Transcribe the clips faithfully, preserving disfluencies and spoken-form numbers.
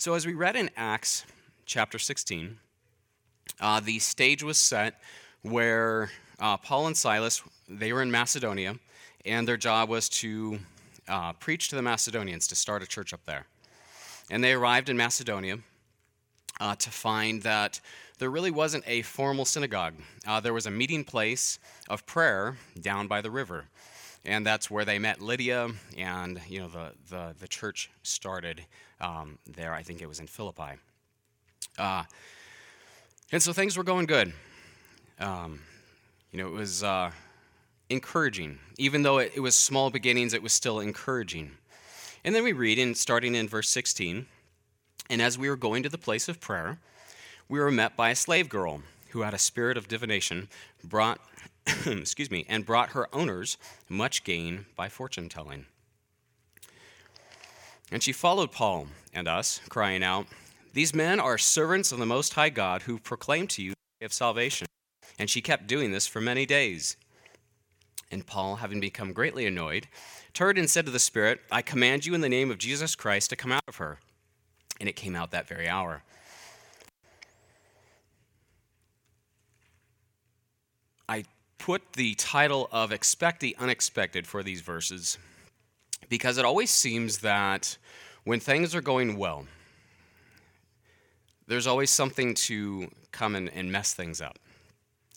So as we read in Acts chapter sixteen, uh, the stage was set where uh, Paul and Silas, they were in Macedonia, and their job was to uh, preach to the Macedonians, to start a church up there. And they arrived in Macedonia uh, to find that there really wasn't a formal synagogue. Uh, there was a meeting place of prayer down by the river, and that's where they met Lydia, and you know the the, the church started um, there. I think it was in Philippi, uh, and so things were going good. Um, you know, it was uh, encouraging, even though it, it was small beginnings. It was still encouraging, and then we read in starting in verse sixteen, and as we were going to the place of prayer, we were met by a slave girl who had a spirit of divination, brought, excuse me, and brought her owners much gain by fortune telling. And she followed Paul and us, crying out, "These men are servants of the Most High God, who proclaim to you the way of salvation." And she kept doing this for many days. And Paul, having become greatly annoyed, turned and said to the spirit, "I command you in the name of Jesus Christ to come out of her." And it came out that very hour. I put the title of Expect the Unexpected for these verses because it always seems that when things are going well, there's always something to come and, and mess things up.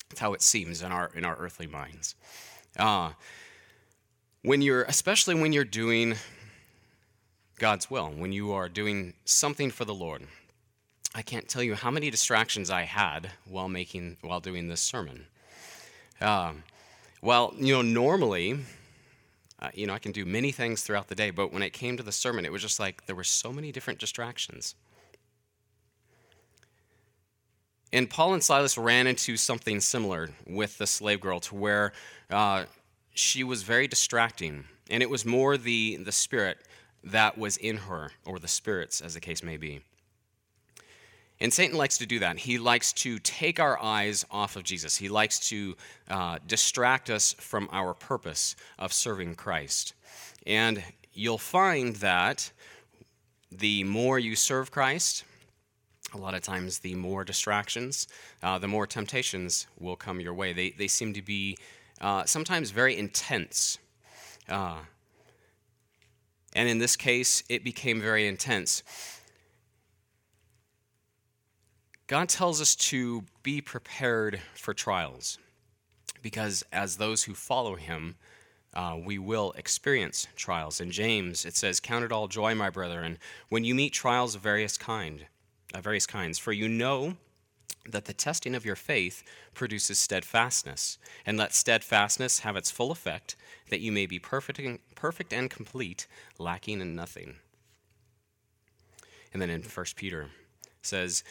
That's how it seems in our in our earthly minds. Uh, when you're, especially when you're doing God's will, when you are doing something for the Lord. I can't tell you how many distractions I had while making while doing this sermon. Uh, well, you know, normally, uh, you know, I can do many things throughout the day, but when it came to the sermon, it was just like there were so many different distractions. And Paul and Silas ran into something similar with the slave girl, to where uh, she was very distracting, and it was more the, the spirit that was in her, or the spirits, as the case may be. And Satan likes to do that. He likes to take our eyes off of Jesus. He likes to uh, distract us from our purpose of serving Christ. And you'll find that the more you serve Christ, a lot of times the more distractions, uh, the more temptations will come your way. They they seem to be uh, sometimes very intense. Uh, and in this case, it became very intense. God tells us to be prepared for trials, because as those who follow him, uh, we will experience trials. In James, it says, "Count it all joy, my brethren, when you meet trials of various kind, of various kinds, for you know that the testing of your faith produces steadfastness, and let steadfastness have its full effect, that you may be perfect and, perfect and complete, lacking in nothing." And then in First Peter, it says,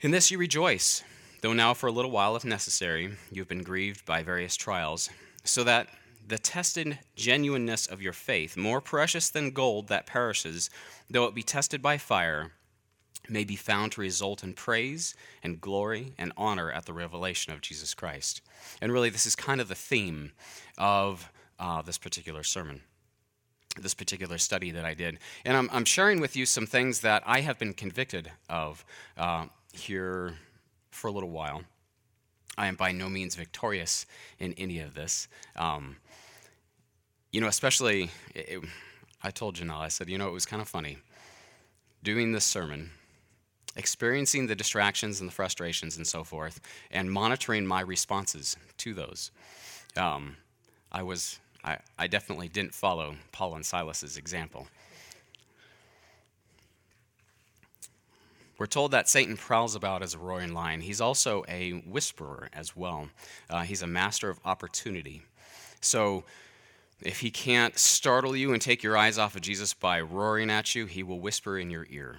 "In this you rejoice, though now for a little while, if necessary, you have been grieved by various trials, so that the tested genuineness of your faith, more precious than gold that perishes, though it be tested by fire, may be found to result in praise and glory and honor at the revelation of Jesus Christ." And really, this is kind of the theme of uh, this particular sermon, this particular study that I did. And I'm, I'm sharing with you some things that I have been convicted of uh, here for a little while. I am by no means victorious in any of this. Um, you know, especially, it, it, I told Janelle, I said, you know, it was kind of funny doing this sermon, experiencing the distractions and the frustrations and so forth, and monitoring my responses to those. Um, I was, I, I definitely didn't follow Paul and Silas's example. We're told that Satan prowls about as a roaring lion. He's also a whisperer as well. Uh, he's a master of opportunity. So if he can't startle you and take your eyes off of Jesus by roaring at you, he will whisper in your ear.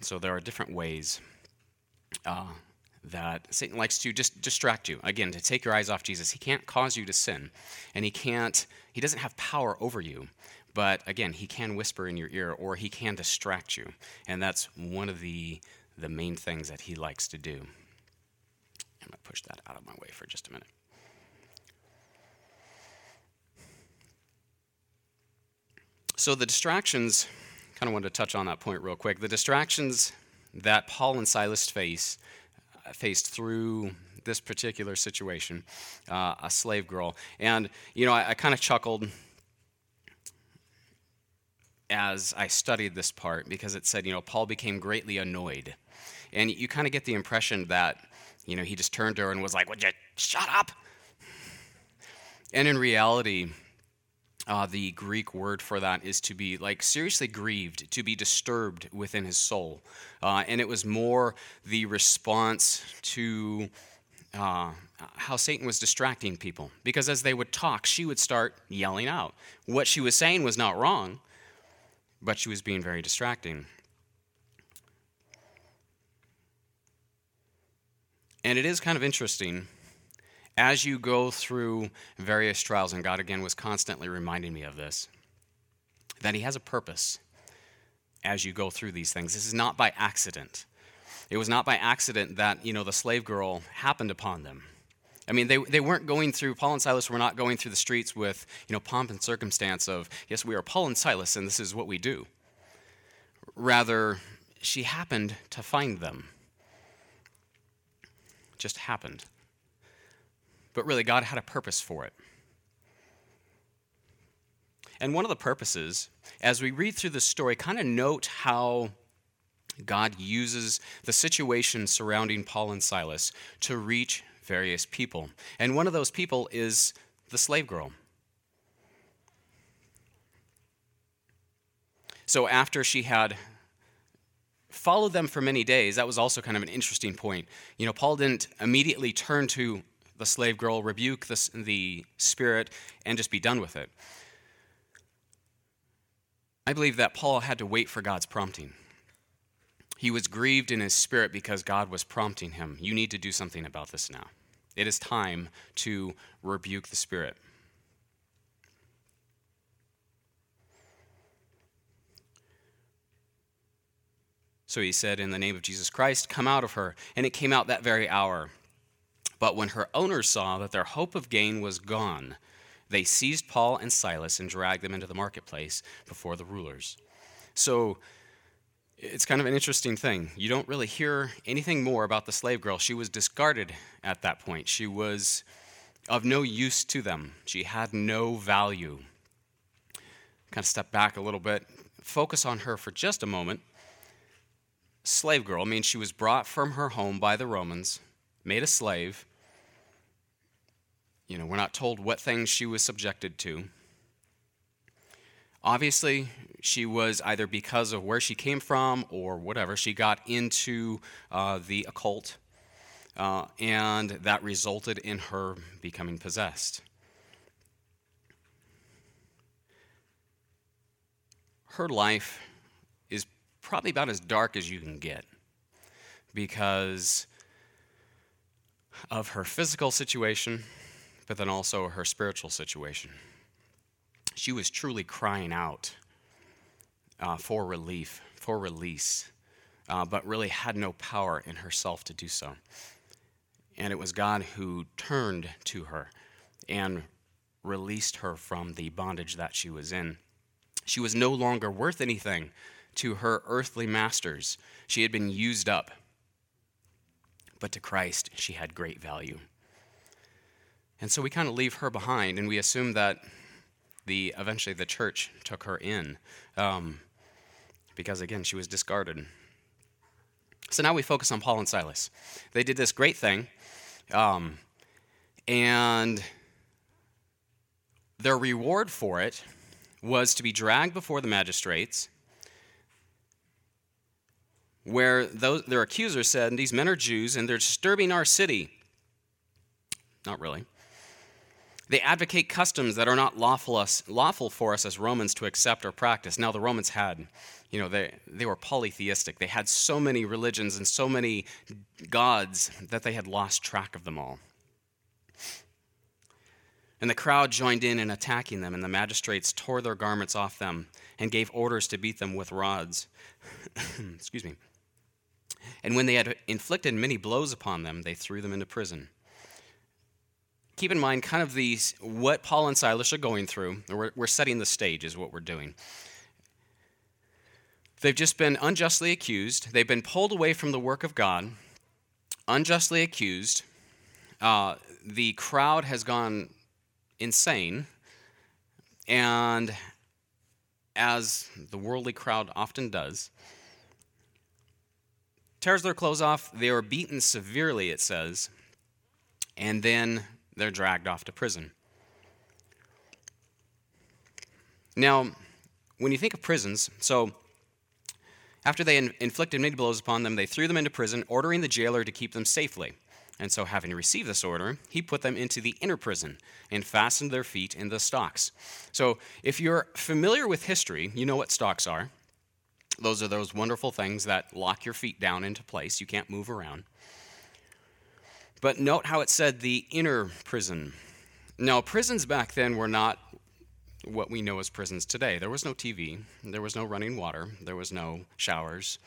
So there are different ways uh, that Satan likes to just distract you. Again, to take your eyes off Jesus. He can't cause you to sin, and he can't. He doesn't have power over you. But again, he can whisper in your ear, or he can distract you. And that's one of the, the main things that he likes to do. I'm going to push that out of my way for just a minute. So the distractions kind of wanted to touch on that point real quick. The distractions that Paul and Silas face, uh, faced through this particular situation, uh, a slave girl. And, you know, I, I kind of chuckled as I studied this part because it said, you know, Paul became greatly annoyed. And you kind of get the impression that, you know, he just turned to her and was like, would you shut up? And in reality, uh, the Greek word for that is to be, like, seriously grieved, to be disturbed within his soul. Uh, and it was more the response to uh, how Satan was distracting people. Because as they would talk, she would start yelling out. What she was saying was not wrong, but she was being very distracting. And it is kind of interesting, as you go through various trials, and God again was constantly reminding me of this, that he has a purpose as you go through these things. This is not by accident. It was not by accident that, you know, the slave girl happened upon them. I mean, they they weren't going through, Paul and Silas were not going through the streets with, you know, pomp and circumstance of, yes, we are Paul and Silas and this is what we do. Rather, she happened to find them. Just happened. But really, God had a purpose for it. And one of the purposes, as we read through this story, kind of note how God uses the situation surrounding Paul and Silas to reach various people. And one of those people is the slave girl. So after she had followed them for many days. That was also kind of an interesting point. You know, Paul didn't immediately turn to the slave girl, rebuke the, the spirit, and just be done with it. I believe that Paul had to wait for God's prompting. He was grieved in his spirit because God was prompting him. You need to do something about this now. It is time to rebuke the spirit. So he said, in the name of Jesus Christ, come out of her. And it came out that very hour. But when her owners saw that their hope of gain was gone, they seized Paul and Silas and dragged them into the marketplace before the rulers. So it's kind of an interesting thing. You don't really hear anything more about the slave girl. She was discarded at that point. She was of no use to them. She had no value. Kind of step back a little bit. Focus on her for just a moment. Slave girl means she was brought from her home by the Romans, made a slave. You know, we're not told what things she was subjected to. Obviously, she was either because of where she came from or whatever, she got into uh, the occult, uh, and that resulted in her becoming possessed. Her life is probably about as dark as you can get because of her physical situation, but then also her spiritual situation. She was truly crying out uh, for relief, for release, uh, but really had no power in herself to do so. And it was God who turned to her and released her from the bondage that she was in. She was no longer worth anything to her earthly masters. She had been used up, but to Christ she had great value. And so we kind of leave her behind, and we assume that the eventually the church took her in, um, because again she was discarded. So now we focus on Paul and Silas. They did this great thing, um, and their reward for it was to be dragged before the magistrates, where those, their accusers said, these men are Jews, and they're disturbing our city. Not really. They advocate customs that are not lawful, us, lawful for us as Romans to accept or practice. Now, the Romans had, you know, they, they were polytheistic. They had so many religions and so many gods that they had lost track of them all. And the crowd joined in in attacking them, and the magistrates tore their garments off them and gave orders to beat them with rods. Excuse me. And when they had inflicted many blows upon them, they threw them into prison. Keep in mind kind of these, what Paul and Silas are going through. We're, we're setting the stage is what we're doing. They've just been unjustly accused. They've been pulled away from the work of God, unjustly accused. Uh, the crowd has gone insane. And as the worldly crowd often does, tears their clothes off. They are beaten severely, it says, and then they're dragged off to prison. Now, when you think of prisons, so after they in- inflicted many blows upon them, they threw them into prison, ordering the jailer to keep them safely. And so having received this order, he put them into the inner prison and fastened their feet in the stocks. So if you're familiar with history, you know what stocks are. Those are those wonderful things that lock your feet down into place. You can't move around. But note how it said the inner prison. Now, prisons back then were not what we know as prisons today. There was no T V. There was no running water. There was no showers.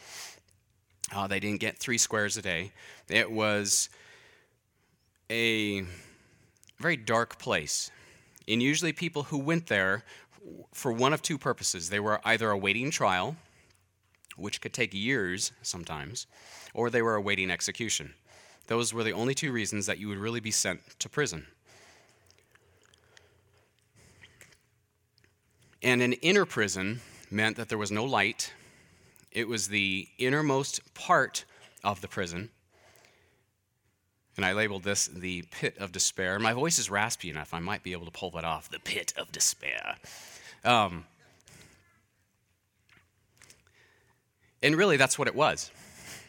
Uh, they didn't get three squares a day. It was a very dark place. And usually people who went there for one of two purposes. They were either awaiting trial, which could take years sometimes, or they were awaiting execution. Those were the only two reasons that you would really be sent to prison. And an inner prison meant that there was no light. It was the innermost part of the prison. And I labeled this the pit of despair. My voice is raspy enough. I might be able to pull that off. The pit of despair. Um, and really, that's what it was.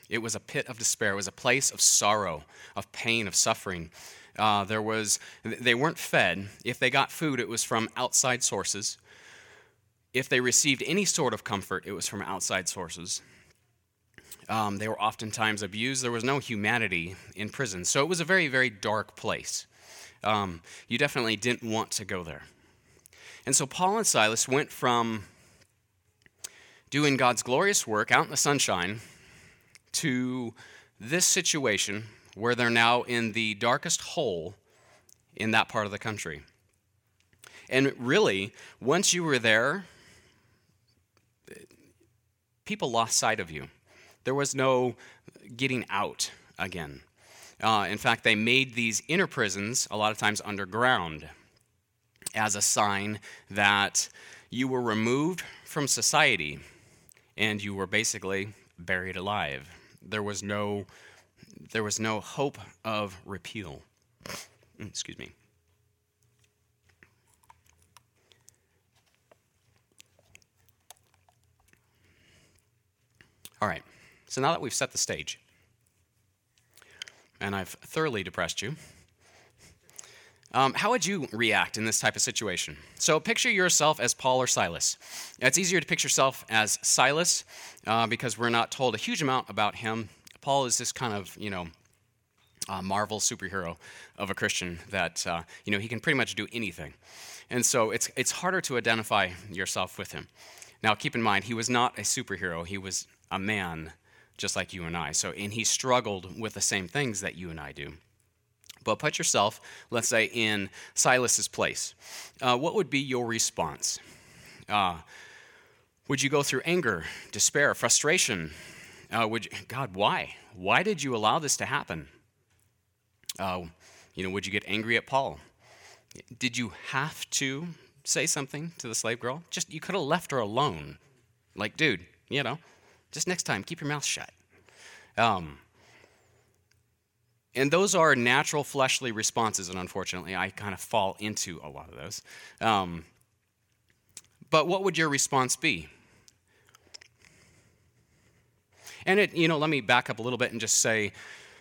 It was a pit of despair. It was a place of sorrow, of pain, of suffering. Uh, there was, they weren't fed. If they got food, it was from outside sources. If they received any sort of comfort, it was from outside sources. Um, they were oftentimes abused. There was no humanity in prison. So it was a very, very dark place. Um, you definitely didn't want to go there. And so Paul and Silas went from doing God's glorious work out in the sunshine to this situation where they're now in the darkest hole in that part of the country. And really, once you were there, people lost sight of you. There was no getting out again. Uh, in fact, they made these inner prisons a lot of times underground as a sign that you were removed from society and you were basically buried alive. There was no, there was no hope of repeal. Excuse me. All right. So now that we've set the stage, and I've thoroughly depressed you, um, how would you react in this type of situation? So picture yourself as Paul or Silas. It's easier to picture yourself as Silas uh, because we're not told a huge amount about him. Paul is this kind of, you know, uh, Marvel superhero of a Christian that, uh, you know, he can pretty much do anything. And so it's it's harder to identify yourself with him. Now, keep in mind, he was not a superhero. He was a man, just like you and I. So, and he struggled with the same things that you and I do. But put yourself, let's say, in Silas's place. Uh, what would be your response? Uh, would you go through anger, despair, frustration? Uh, would you, God, why? Why did you allow this to happen? Uh, you know, would you get angry at Paul? Did you have to say something to the slave girl? Just, you could have left her alone. Like, dude, you know. Just next time, keep your mouth shut. Um, and those are natural fleshly responses, and unfortunately, I kind of fall into a lot of those. Um, but what would your response be? And it, you know, let me back up a little bit and just say,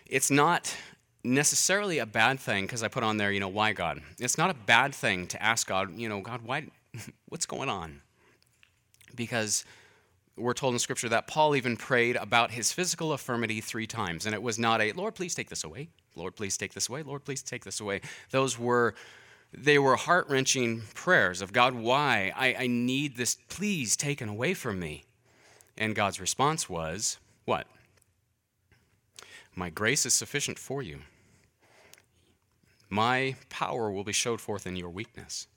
it's not necessarily a bad thing, because I put on there, you know, why God? It's not a bad thing to ask God, you know, God, why? What's going on? Because we're told in Scripture that Paul even prayed about his physical infirmity three times. And it was not a, Lord, please take this away. Lord, please take this away. Lord, please take this away. Those were, they were heart-wrenching prayers of, God, why? I, I need this, please, taken away from me. And God's response was, what? My grace is sufficient for you. My power will be showed forth in your weakness.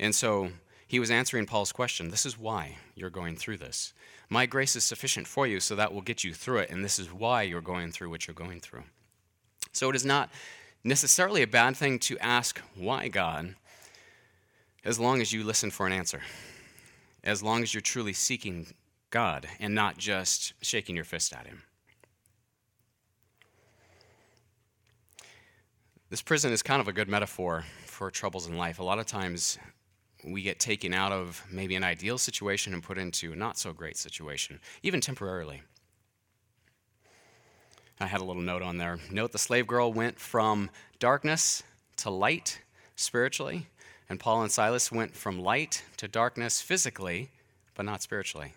And so he was answering Paul's question. This is why you're going through this. My grace is sufficient for you, so that will get you through it, and this is why you're going through what you're going through. So it is not necessarily a bad thing to ask why, God, as long as you listen for an answer, as long as you're truly seeking God and not just shaking your fist at him. This prison is kind of a good metaphor for troubles in life. A lot of times we get taken out of maybe an ideal situation and put into a not-so-great situation, even temporarily. I had a little note on there. Note the slave girl went from darkness to light spiritually, and Paul and Silas went from light to darkness physically, but not spiritually.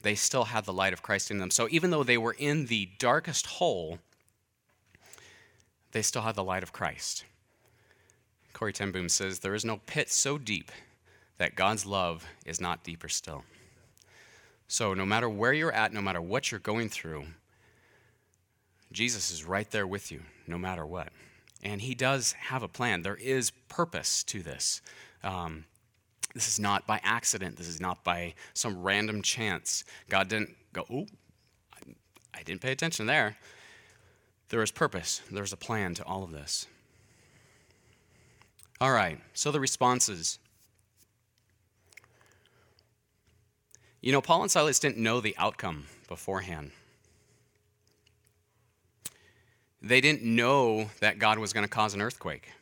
They still had the light of Christ in them. So even though they were in the darkest hole, they still had the light of Christ. Corrie Ten Boom says, "There is no pit so deep that God's love is not deeper still." So no matter where you're at, no matter what you're going through, Jesus is right there with you, no matter what. And he does have a plan. There is purpose to this. Um, this is not by accident. This is not by some random chance. God didn't go, "Ooh, I didn't pay attention there." There is purpose. There's a plan to all of this. All right, so the responses. You know, Paul and Silas didn't know the outcome beforehand. They didn't know that God was going to cause an earthquake.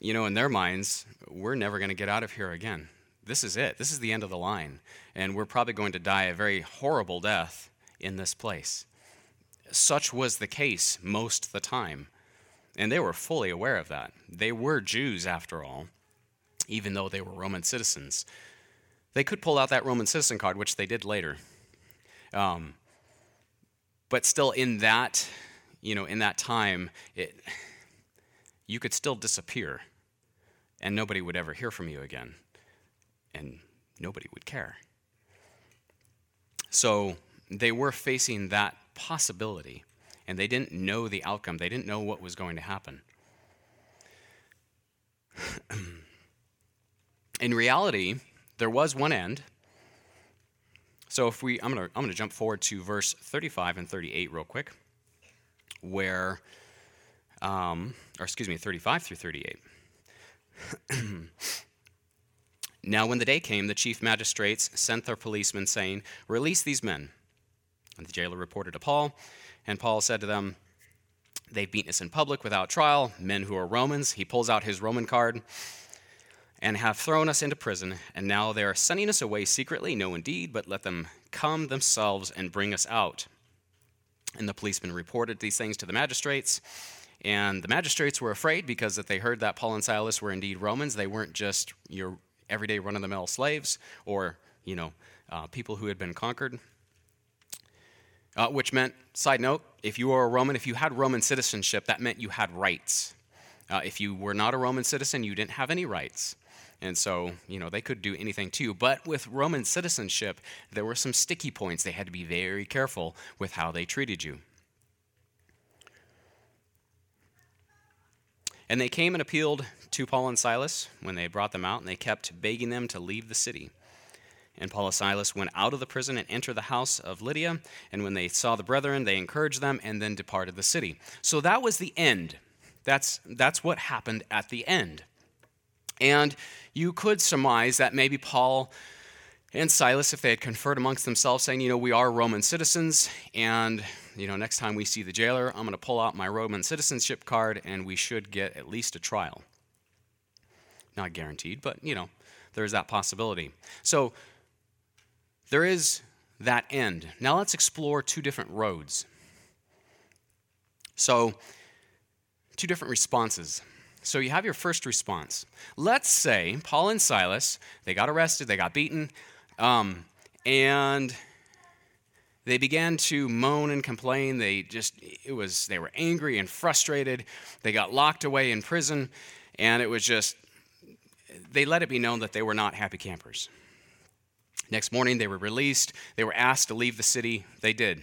You know, in their minds, we're never going to get out of here again. This is it. This is the end of the line. And we're probably going to die a very horrible death in this place. Such was the case most of the time. And they were fully aware of that. They were Jews, after all, even though they were Roman citizens. They could pull out that Roman citizen card, which they did later. Um, but still in that... You know, in that time, it, you could still disappear, and nobody would ever hear from you again, and nobody would care. So they were facing that possibility, and they didn't know the outcome. They didn't know what was going to happen. In reality, there was one end. So if we, I'm gonna, I'm gonna jump forward to verse thirty-five and thirty-eight real quick. Where, um, or excuse me, thirty-five through thirty-eight. Now when the day came, the chief magistrates sent their policemen, saying, "Release these men." And the jailer reported to Paul, and Paul said to them, "They've beaten us in public without trial, men who are Romans." He pulls out his Roman card. "And have thrown us into prison, and now they are sending us away secretly. No, indeed, but let them come themselves and bring us out." And the policemen reported these things to the magistrates, and the magistrates were afraid because that they heard that Paul and Silas were indeed Romans. They weren't just your everyday run-of-the-mill slaves or, you know, uh, people who had been conquered, uh, which meant, side note, if you were a Roman, if you had Roman citizenship, that meant you had rights. Uh, if you were not a Roman citizen, you didn't have any rights. And so, you know, they could do anything to you. But with Roman citizenship, there were some sticky points. They had to be very careful with how they treated you. And they came and appealed to Paul and Silas when they brought them out, and they kept begging them to leave the city. And Paul and Silas went out of the prison and entered the house of Lydia. And when they saw the brethren, they encouraged them and then departed the city. So that was the end. That's, that's what happened at the end. And you could surmise that maybe Paul and Silas, if they had conferred amongst themselves, saying, you know, we are Roman citizens, and, you know, next time we see the jailer, I'm going to pull out my Roman citizenship card, and we should get at least a trial. Not guaranteed, but, you know, there's that possibility. So there is that end. Now let's explore two different roads. So two different responses. So you have your first response. Let's say Paul and Silas, they got arrested, they got beaten, um, and they began to moan and complain. They just, it was, they were angry and frustrated. They got locked away in prison, and it was just, they let it be known that they were not happy campers. Next morning, they were released. They were asked to leave the city. They did.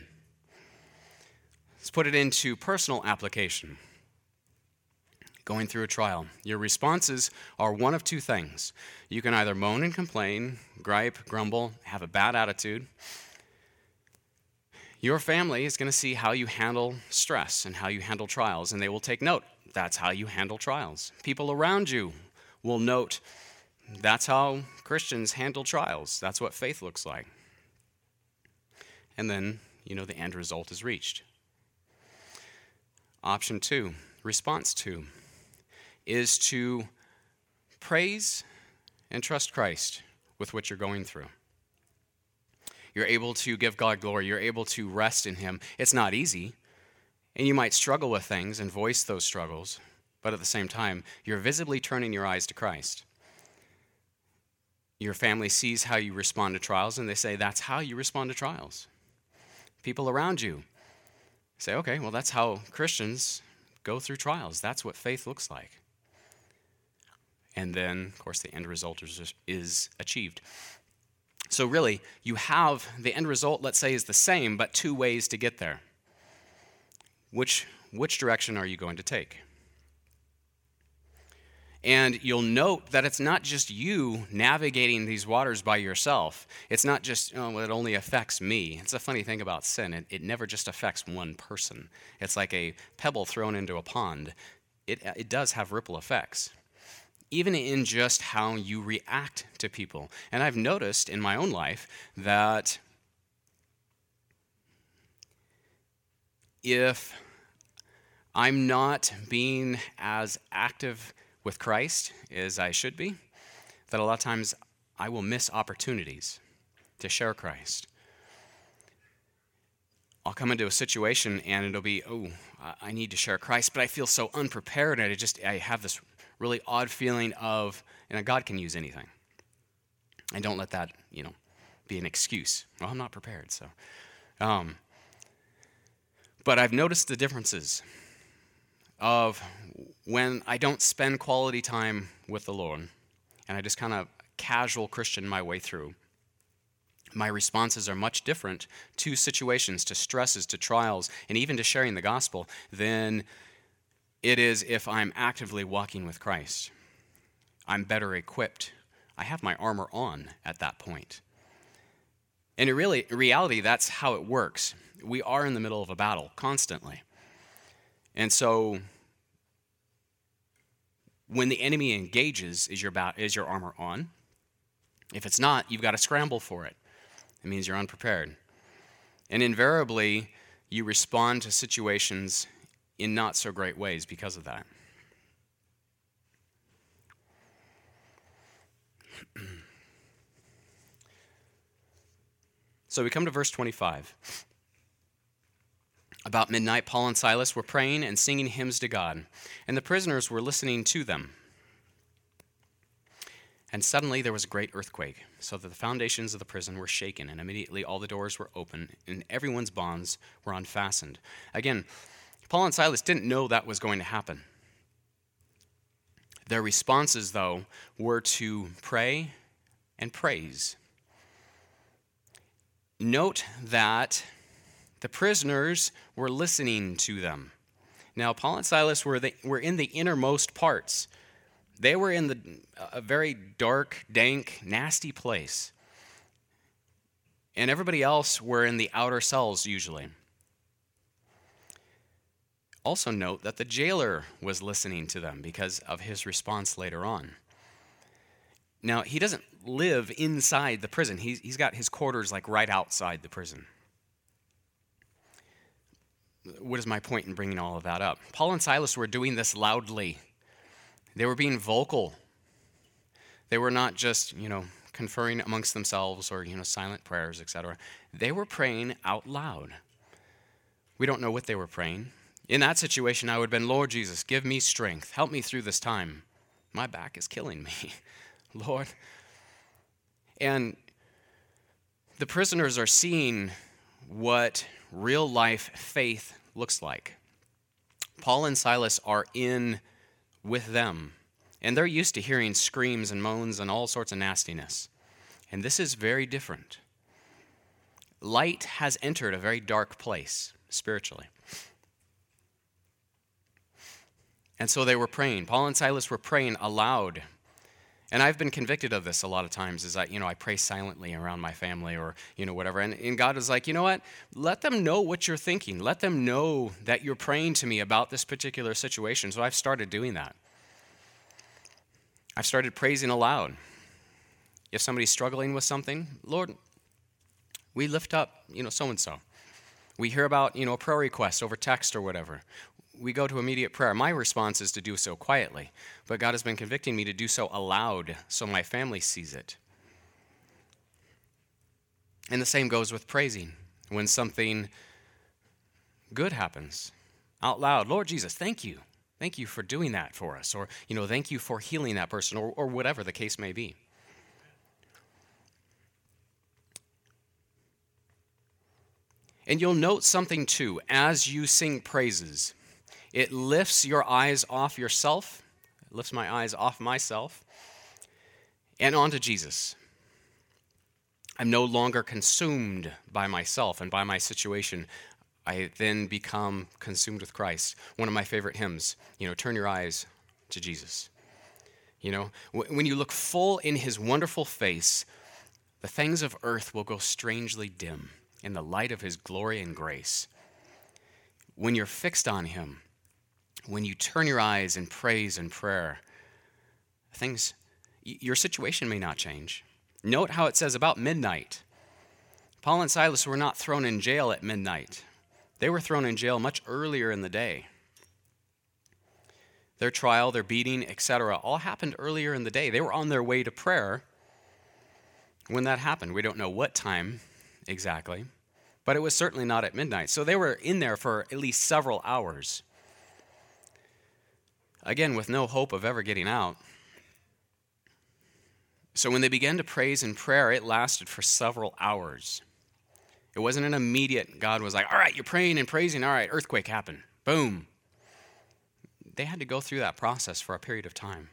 Let's put it into personal application. going through a trial. Your responses are one of two things. You can either moan and complain, gripe, grumble, have a bad attitude. Your family is going to see how you handle stress and how you handle trials, and they will take note. That's how you handle trials. People around you will note. That's how Christians handle trials. That's what faith looks like. And then, you know, the end result is reached. Option two, response two, is to praise and trust Christ with what you're going through. You're able to give God glory. You're able to rest in him. It's not easy, and you might struggle with things and voice those struggles, but at the same time, you're visibly turning your eyes to Christ. Your family sees how you respond to trials, and they say, that's how you respond to trials. People around you say, okay, well, that's how Christians go through trials. That's what faith looks like. And then, of course, the end result is, is achieved. So really, you have the end result, let's say, is the same, but two ways to get there. Which, which direction are you going to take? And you'll note that it's not just you navigating these waters by yourself. It's not just, oh, it only affects me. It's a funny thing about sin. It, it never just affects one person. It's like a pebble thrown into a pond. It, it does have ripple effects, even in just how you react to people. And I've noticed in my own life that if I'm not being as active with Christ as I should be, that a lot of times I will miss opportunities to share Christ. I'll come into a situation and it'll be, oh, I need to share Christ, but I feel so unprepared, and I just I have this really odd feeling of, and you know, God can use anything. And don't let that, you know, be an excuse. Well, I'm not prepared, so. Um, but I've noticed the differences of when I don't spend quality time with the Lord, and I just kind of casual Christian my way through, my responses are much different to situations, to stresses, to trials, and even to sharing the gospel than it is if I'm actively walking with Christ. I'm better equipped. I have my armor on at that point. And in really, in reality, that's how it works. We are in the middle of a battle constantly. And so when the enemy engages, is your ba- is your armor on? If it's not, you've got to scramble for it. It means you're unprepared. And invariably, you respond to situations in not so great ways because of that. So we come to verse twenty-five. About midnight, Paul and Silas were praying and singing hymns to God, and the prisoners were listening to them. And suddenly there was a great earthquake, so that the foundations of the prison were shaken, and immediately all the doors were open, and everyone's bonds were unfastened. Again, Paul and Silas didn't know that was going to happen. Their responses, though, were to pray and praise. Note that the prisoners were listening to them. Now, Paul and Silas were the, were in the innermost parts. They were in the, a very dark, dank, nasty place. And everybody else were in the outer cells, usually. Also note that the jailer was listening to them because of his response later on. Now, he doesn't live inside the prison. He's, he's got his quarters like right outside the prison. What is my point in bringing all of that up? Paul and Silas were doing this loudly. They were being vocal. They were not just, you know, conferring amongst themselves or, you know, silent prayers, et cetera. They were praying out loud. We don't know what they were praying. In that situation, I would have been, Lord Jesus, give me strength. Help me through this time. My back is killing me, Lord. And the prisoners are seeing what real life faith looks like. Paul and Silas are in with them, and they're used to hearing screams and moans and all sorts of nastiness. And this is very different. Light has entered a very dark place spiritually. And so they were praying. Paul and Silas were praying aloud. And I've been convicted of this a lot of times, is that, you know, I pray silently around my family or, you know, whatever. And, and God is like, you know what? Let them know what you're thinking. Let them know that you're praying to me about this particular situation. So I've started doing that. I've started praising aloud. If somebody's struggling with something, Lord, we lift up, you know, so-and-so. We hear about, you know, a prayer request over text or whatever. We go to immediate prayer. My response is to do so quietly, but God has been convicting me to do so aloud so my family sees it. And the same goes with praising. When something good happens, out loud, Lord Jesus, thank you. Thank you for doing that for us, or, you know, thank you for healing that person, or, or whatever the case may be. And you'll note something too, as you sing praises, it lifts your eyes off yourself, it lifts my eyes off myself, and onto Jesus. I'm no longer consumed by myself and by my situation. I then become consumed with Christ. One of my favorite hymns, you know, turn your eyes to Jesus. You know, when you look full in his wonderful face, the things of earth will go strangely dim in the light of his glory and grace. When you're fixed on him, when you turn your eyes in praise and prayer, things, your situation may not change. Note how it says about midnight. Paul and Silas were not thrown in jail at midnight. They were thrown in jail much earlier in the day. Their trial, their beating, et cetera, all happened earlier in the day. They were on their way to prayer when that happened. We don't know what time exactly, but it was certainly not at midnight. So they were in there for at least several hours. Again, with no hope of ever getting out. So when they began to praise in prayer, it lasted for several hours. It wasn't an immediate, God was like, all right, you're praying and praising. All right, earthquake happened. Boom. They had to go through that process for a period of time.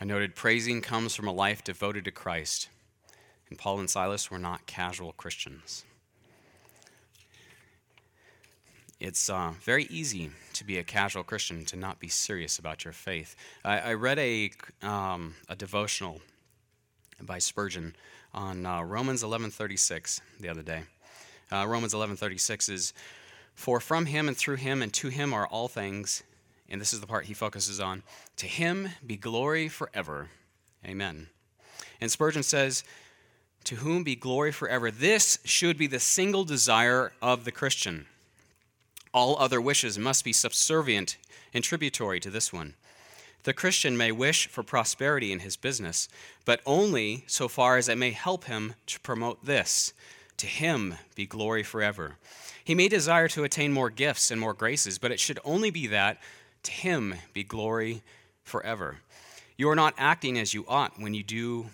I noted praising comes from a life devoted to Christ, and Paul and Silas were not casual Christians. It's uh, very easy to be a casual Christian, to not be serious about your faith. I, I read a um, a devotional by Spurgeon on uh, Romans eleven thirty-six the other day. Uh, Romans eleven thirty-six is, "For from him and through him and to him are all things," and this is the part he focuses on, "to him be glory forever. Amen." And Spurgeon says, "To whom be glory forever. This should be the single desire of the Christian. All other wishes must be subservient and tributary to this one. The Christian may wish for prosperity in his business, but only so far as it may help him to promote this. To him be glory forever. He may desire to attain more gifts and more graces, but it should only be that. To him be glory forever. You are not acting as you ought when you do,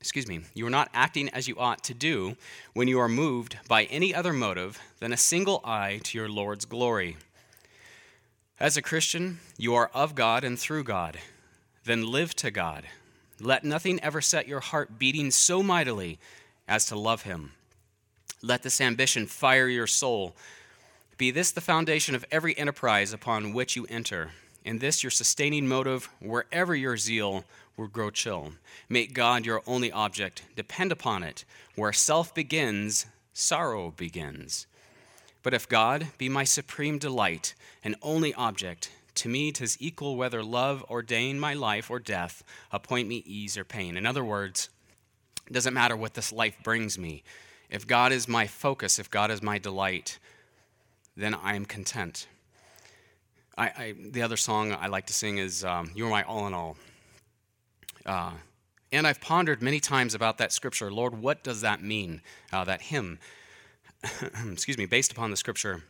excuse me, you are not acting as you ought to do when you are moved by any other motive than a single eye to your Lord's glory. As a Christian, you are of God and through God. Then live to God. Let nothing ever set your heart beating so mightily as to love him. Let this ambition fire your soul. Be this the foundation of every enterprise upon which you enter, and this your sustaining motive wherever your zeal will grow chill. Make God your only object. Depend upon it. Where self begins, sorrow begins. But if God be my supreme delight and only object, to me 'tis equal whether love ordain my life or death, appoint me ease or pain." In other words, it doesn't matter what this life brings me. If God is my focus, if God is my delight, then I am content. I, I the other song I like to sing is um, "You Are My All in All." Uh, and I've pondered many times about that scripture. Lord, what does that mean? Uh, that hymn, excuse me, based upon the scripture,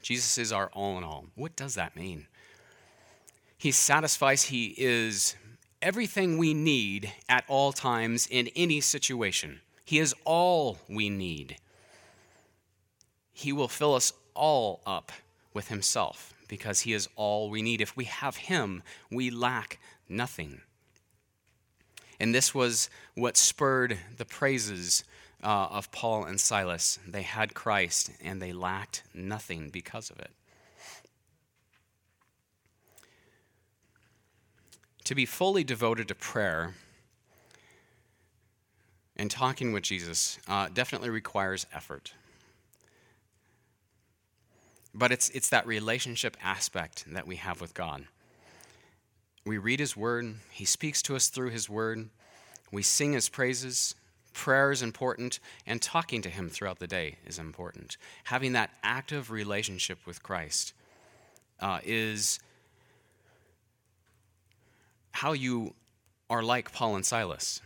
Jesus is our all in all. What does that mean? He satisfies, he is everything we need at all times in any situation. He is all we need. He will fill us all up with himself because he is all we need. If we have him, we lack nothing. And this was what spurred the praises uh, of Paul and Silas. They had Christ, and they lacked nothing because of it. To be fully devoted to prayer and talking with Jesus uh, definitely requires effort. But it's it's that relationship aspect that we have with God. We read his word. He speaks to us through his word. We sing his praises. Prayer is important, and talking to him throughout the day is important. Having that active relationship with Christ uh, is how you are like Paul and Silas.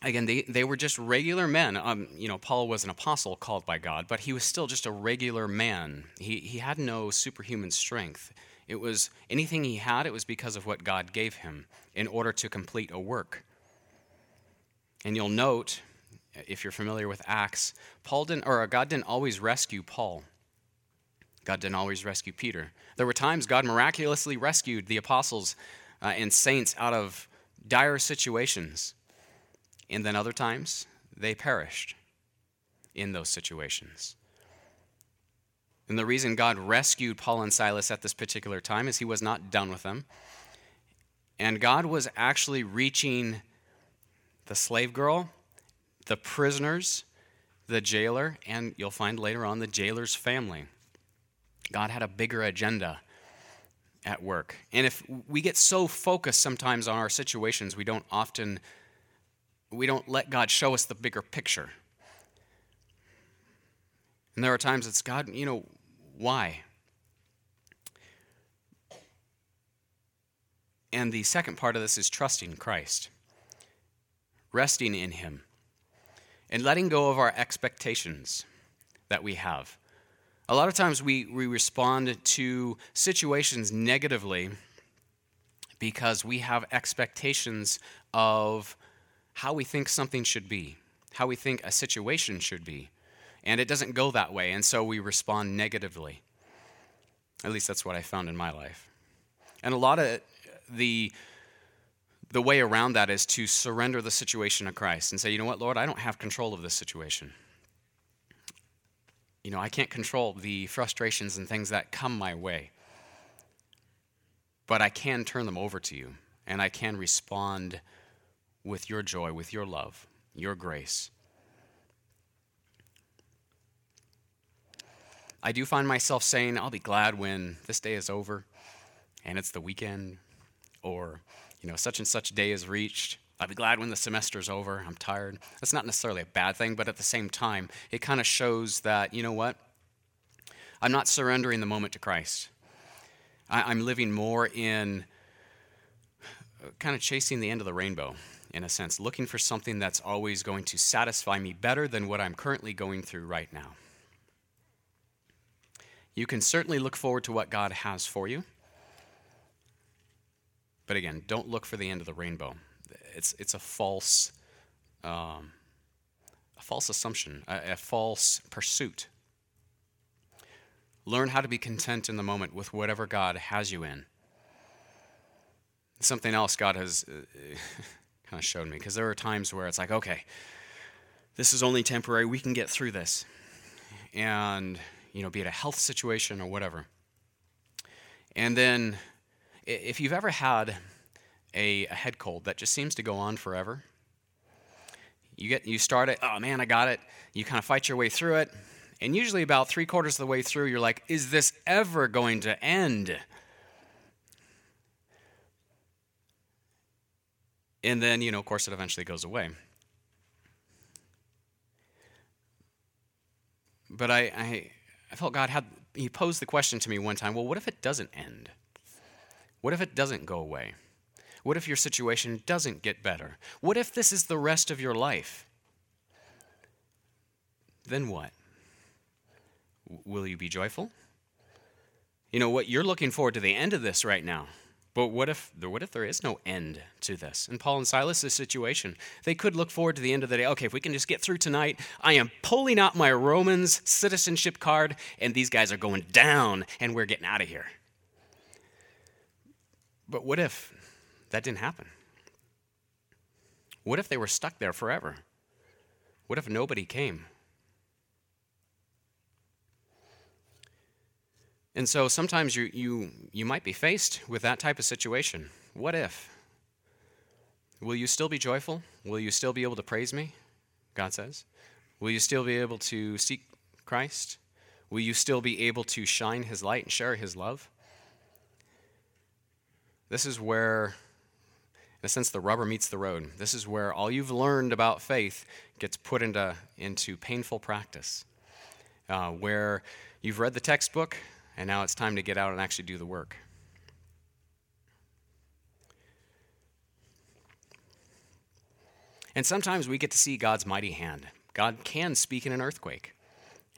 Again, they, they were just regular men. Um, you know, Paul was an apostle called by God, but he was still just a regular man. He he had no superhuman strength. It was anything he had, it was because of what God gave him in order to complete a work. And you'll note, if you're familiar with Acts, Paul didn't, or God didn't always rescue Paul. God didn't always rescue Peter. There were times God miraculously rescued the apostles uh, and saints out of dire situations. And then other times, they perished in those situations. And the reason God rescued Paul and Silas at this particular time is he was not done with them. And God was actually reaching the slave girl, the prisoners, the jailer, and you'll find later on the jailer's family. God had a bigger agenda at work. And if we get so focused sometimes on our situations, we don't often... We don't let God show us the bigger picture. And there are times it's, God, you know, why? And the second part of this is trusting Christ, resting in him, and letting go of our expectations that we have. A lot of times we, we respond to situations negatively because we have expectations of how we think something should be, how we think a situation should be. And it doesn't go that way, and so we respond negatively. At least that's what I found in my life. And a lot of the the way around that is to surrender the situation to Christ and say, you know what, Lord, I don't have control of this situation. You know, I can't control the frustrations and things that come my way. But I can turn them over to you, and I can respond with your joy, with your love, your grace. I do find myself saying, I'll be glad when this day is over and it's the weekend, or, you know, such and such day is reached. I'll be glad when the semester's over. I'm tired. That's not necessarily a bad thing, but at the same time, it kind of shows that, you know what? I'm not surrendering the moment to Christ. I, I'm living more in kind of chasing the end of the rainbow, in a sense, looking for something that's always going to satisfy me better than what I'm currently going through right now. You can certainly look forward to what God has for you. But again, don't look for the end of the rainbow. It's it's a false um, a false assumption, a, a false pursuit. Learn how to be content in the moment with whatever God has you in. Something else God has uh, kind of showed me, because there are times where it's like, okay, this is only temporary. We can get through this. And, you know, be it a health situation or whatever. And then if you've ever had a, a head cold that just seems to go on forever, you get you start it, oh, man, I got it. You kind of fight your way through it. And usually about three quarters of the way through, you're like, is this ever going to end? And then, you know, of course, it eventually goes away. But I, I, I felt God had, he posed the question to me one time, well, what if it doesn't end? What if it doesn't go away? What if your situation doesn't get better? What if this is the rest of your life? Then what? Will you be joyful? You know, what you're looking forward to the end of this right now. But what if, what if there is no end to this? In Paul and Silas' situation, they could look forward to the end of the day. Okay, if we can just get through tonight, I am pulling out my Romans citizenship card, and these guys are going down, and we're getting out of here. But what if that didn't happen? What if they were stuck there forever? What if nobody came? And so sometimes you you you might be faced with that type of situation. What if? Will you still be joyful? Will you still be able to praise me? God says. Will you still be able to seek Christ? Will you still be able to shine his light and share his love? This is where, in a sense, the rubber meets the road. This is where all you've learned about faith gets put into, into painful practice, uh, where you've read the textbook, and now it's time to get out and actually do the work. And sometimes we get to see God's mighty hand. God can speak in an earthquake,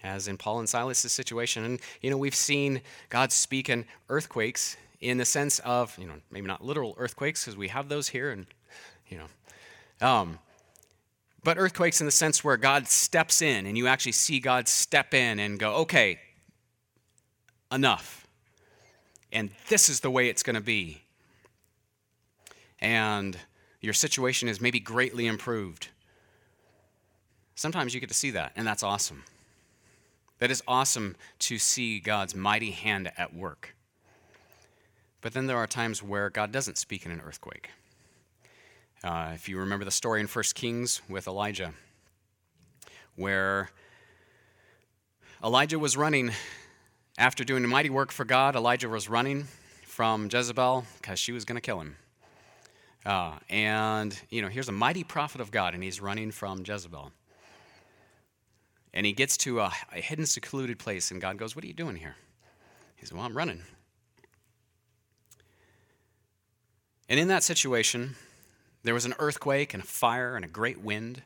as in Paul and Silas' situation. And, you know, we've seen God speak in earthquakes in the sense of, you know, maybe not literal earthquakes, because we have those here, and, you know. Um, but earthquakes in the sense where God steps in, and you actually see God step in and go, okay, enough. And this is the way it's going to be. And your situation is maybe greatly improved. Sometimes you get to see that, and that's awesome. That is awesome to see God's mighty hand at work. But then there are times where God doesn't speak in an earthquake. Uh, if you remember the story in First Kings with Elijah, where Elijah was running after doing a mighty work for God. Elijah was running from Jezebel because she was going to kill him. Uh, and, you know, here's a mighty prophet of God, and he's running from Jezebel. And he gets to a, a hidden, secluded place, and God goes, "What are you doing here?" He said, "Well, I'm running." And in that situation, there was an earthquake and a fire and a great wind.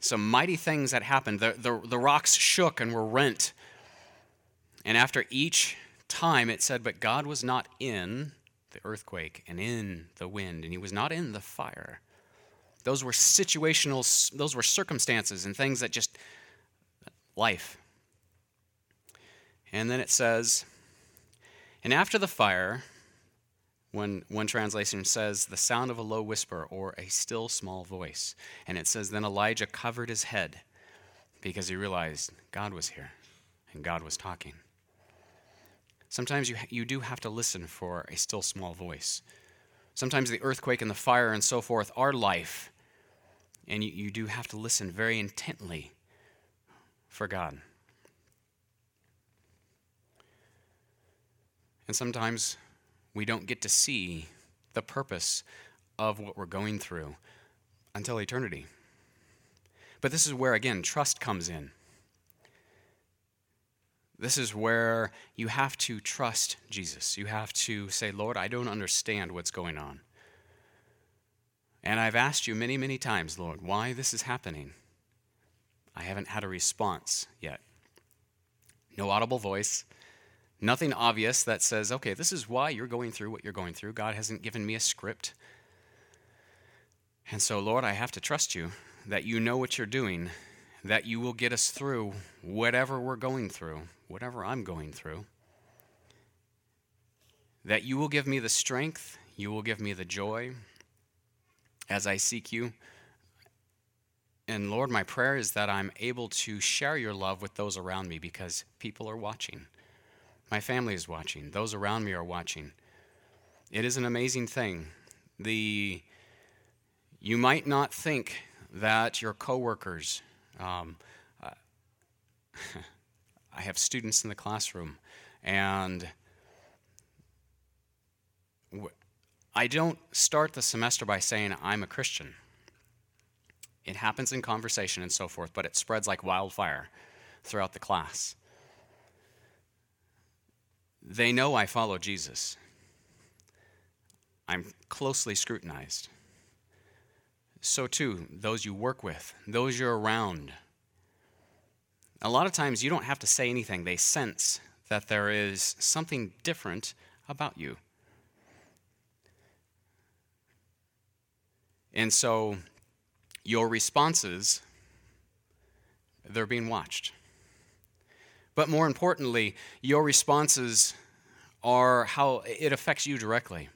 Some mighty things that happened. The, the, the rocks shook and were rent. And after each time, it said, but God was not in the earthquake and in the wind, and he was not in the fire. Those were situational, those were circumstances and things that just, life. And then it says, and after the fire, One, one translation says, the sound of a low whisper or a still small voice. And it says, then Elijah covered his head because he realized God was here and God was talking. Sometimes you, you do have to listen for a still small voice. Sometimes the earthquake and the fire and so forth are life. And you, you do have to listen very intently for God. And sometimes we don't get to see the purpose of what we're going through until eternity. But this is where, again, trust comes in. This is where you have to trust Jesus. You have to say, Lord, I don't understand what's going on. And I've asked you many, many times, Lord, why this is happening. I haven't had a response yet. No audible voice. Nothing obvious that says, okay, this is why you're going through what you're going through. God hasn't given me a script. And so, Lord, I have to trust you that you know what you're doing, that you will get us through whatever we're going through, whatever I'm going through, that you will give me the strength, you will give me the joy as I seek you. And, Lord, my prayer is that I'm able to share your love with those around me because people are watching. My family is watching. Those around me are watching. It is an amazing thing. The you might not think that your coworkers. Um, uh, I have students in the classroom, and w- I don't start the semester by saying I'm a Christian. It happens in conversation and so forth, but it spreads like wildfire throughout the class. They know I follow Jesus. I'm closely scrutinized. So too, those you work with, those you're around. A lot of times you don't have to say anything. They sense that there is something different about you. And so your responses, they're being watched. But more importantly, your responses are how it affects you directly.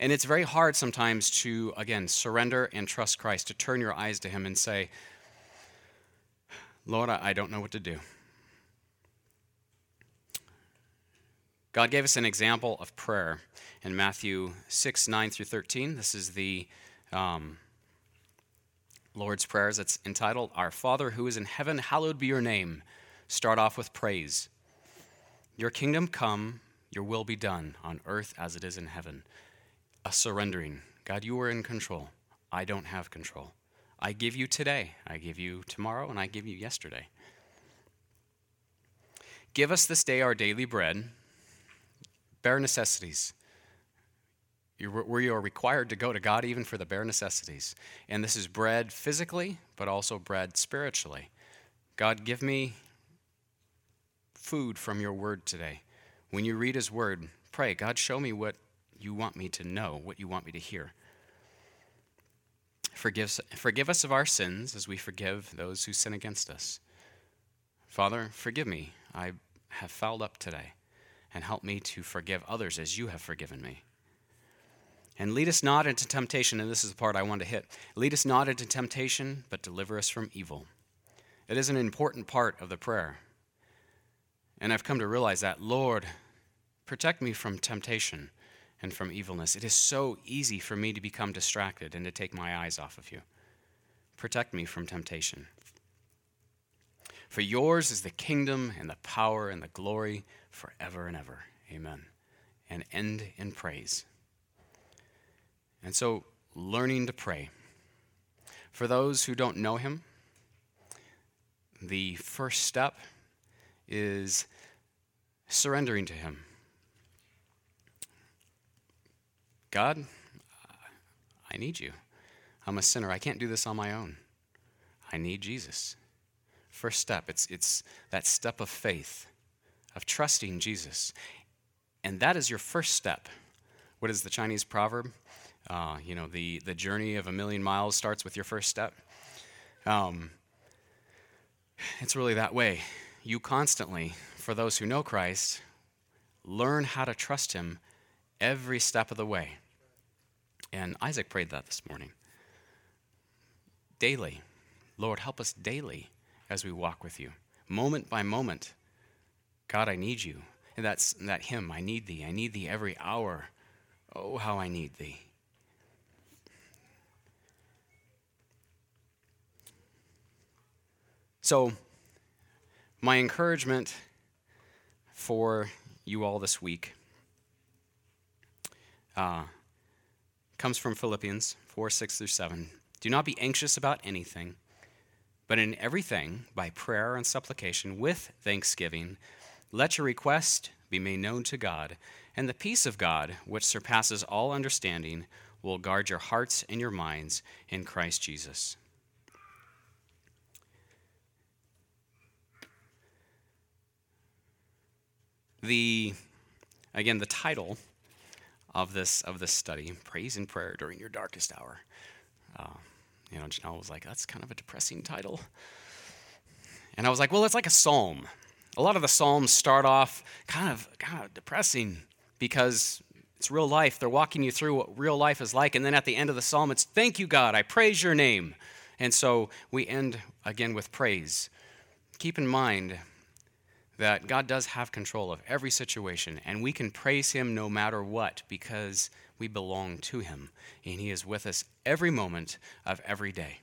And it's very hard sometimes to, again, surrender and trust Christ, to turn your eyes to him and say, Lord, I don't know what to do. God gave us an example of prayer in Matthew six, nine through thirteen. This is the um, Lord's Prayer. It's entitled, Our Father who is in heaven, hallowed be your name. Start off with praise. Your kingdom come, your will be done on earth as it is in heaven. A surrendering. God, you are in control. I don't have control. I give you today, I give you tomorrow, and I give you yesterday. Give us this day our daily bread. Bare necessities. We are required to go to God even for the bare necessities. And this is bread physically, but also bread spiritually. God, give me food from your word today. When you read his word, pray, God, show me what you want me to know, what you want me to hear. Forgive, forgive us of our sins as we forgive those who sin against us. Father, forgive me. I have fouled up today, and help me to forgive others as you have forgiven me. And lead us not into temptation, and this is the part I want to hit. Lead us not into temptation, but deliver us from evil. It is an important part of the prayer. And I've come to realize that, Lord, protect me from temptation and from evilness. It is so easy for me to become distracted and to take my eyes off of you. Protect me from temptation. For yours is the kingdom and the power and the glory forever and ever. Amen. And end in praise. And so, learning to pray. For those who don't know him, the first step is surrendering to him. God, I need you. I'm a sinner. I can't do this on my own. I need Jesus. First step, it's it's that step of faith, of trusting Jesus. And that is your first step. What is the Chinese proverb? Uh, you know, the, the journey of a million miles starts with your first step. Um, it's really that way. You constantly, for those who know Christ, learn how to trust him every step of the way. And Isaac prayed that this morning. Daily. Lord, help us daily as we walk with you. Moment by moment. God, I need you. And that's that hymn, I need thee. I need thee every hour. Oh, how I need thee. So, my encouragement for you all this week Uh, comes from Philippians four, six through seven. Do not be anxious about anything, but in everything, by prayer and supplication, with thanksgiving, let your request be made known to God, and the peace of God, which surpasses all understanding, will guard your hearts and your minds in Christ Jesus. The, again, the title of this of this study, Praise and Prayer During Your Darkest Hour. Uh, you know, Janelle was like, that's kind of a depressing title. And I was like, well, it's like a psalm. A lot of the psalms start off kind of, kind of depressing because it's real life. They're walking you through what real life is like. And then at the end of the psalm, it's, thank you, God, I praise your name. And so we end again with praise. Keep in mind that God does have control of every situation, and we can praise him no matter what because we belong to him, and he is with us every moment of every day.